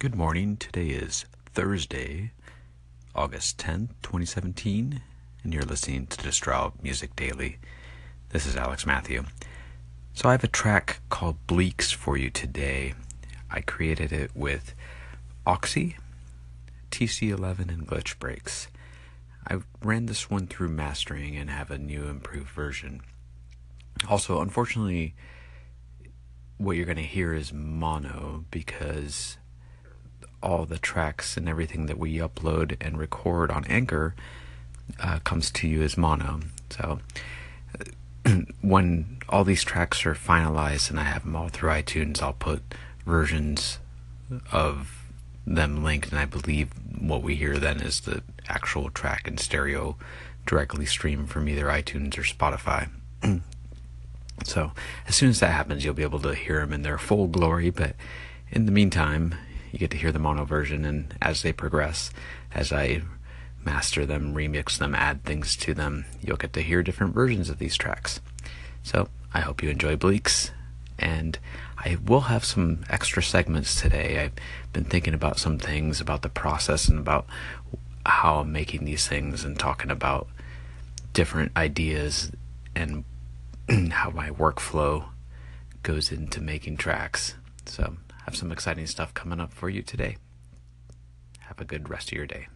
Good morning. Today is Thursday, August 10th, 2017, and you're listening to Distro Music Daily. This is Alex Matthew. So I have a track called Bleaks for you today. I created it with Oxy, TC11, and glitch breaks. I ran this one through mastering and have a new improved version. Also, unfortunately, what you're going to hear is mono because all the tracks and everything that we upload and record on Anchor comes to you as mono. So when all these tracks are finalized and I have them all through iTunes, I'll put versions of them linked, and I believe what we hear then is the actual track in stereo directly streamed from either iTunes or Spotify. So as soon as that happens, you'll be able to hear them in their full glory, but in the meantime, you get to hear the mono version, and as they progress, as I master them, remix them, add things to them, you'll get to hear different versions of these tracks. So I hope you enjoy Bleaks, and I will have some extra segments today. I've been thinking about some things, about the process, and about how I'm making these things, and talking about different ideas, and how my workflow goes into making tracks. So have some exciting stuff coming up for you today. Have a good rest of your day.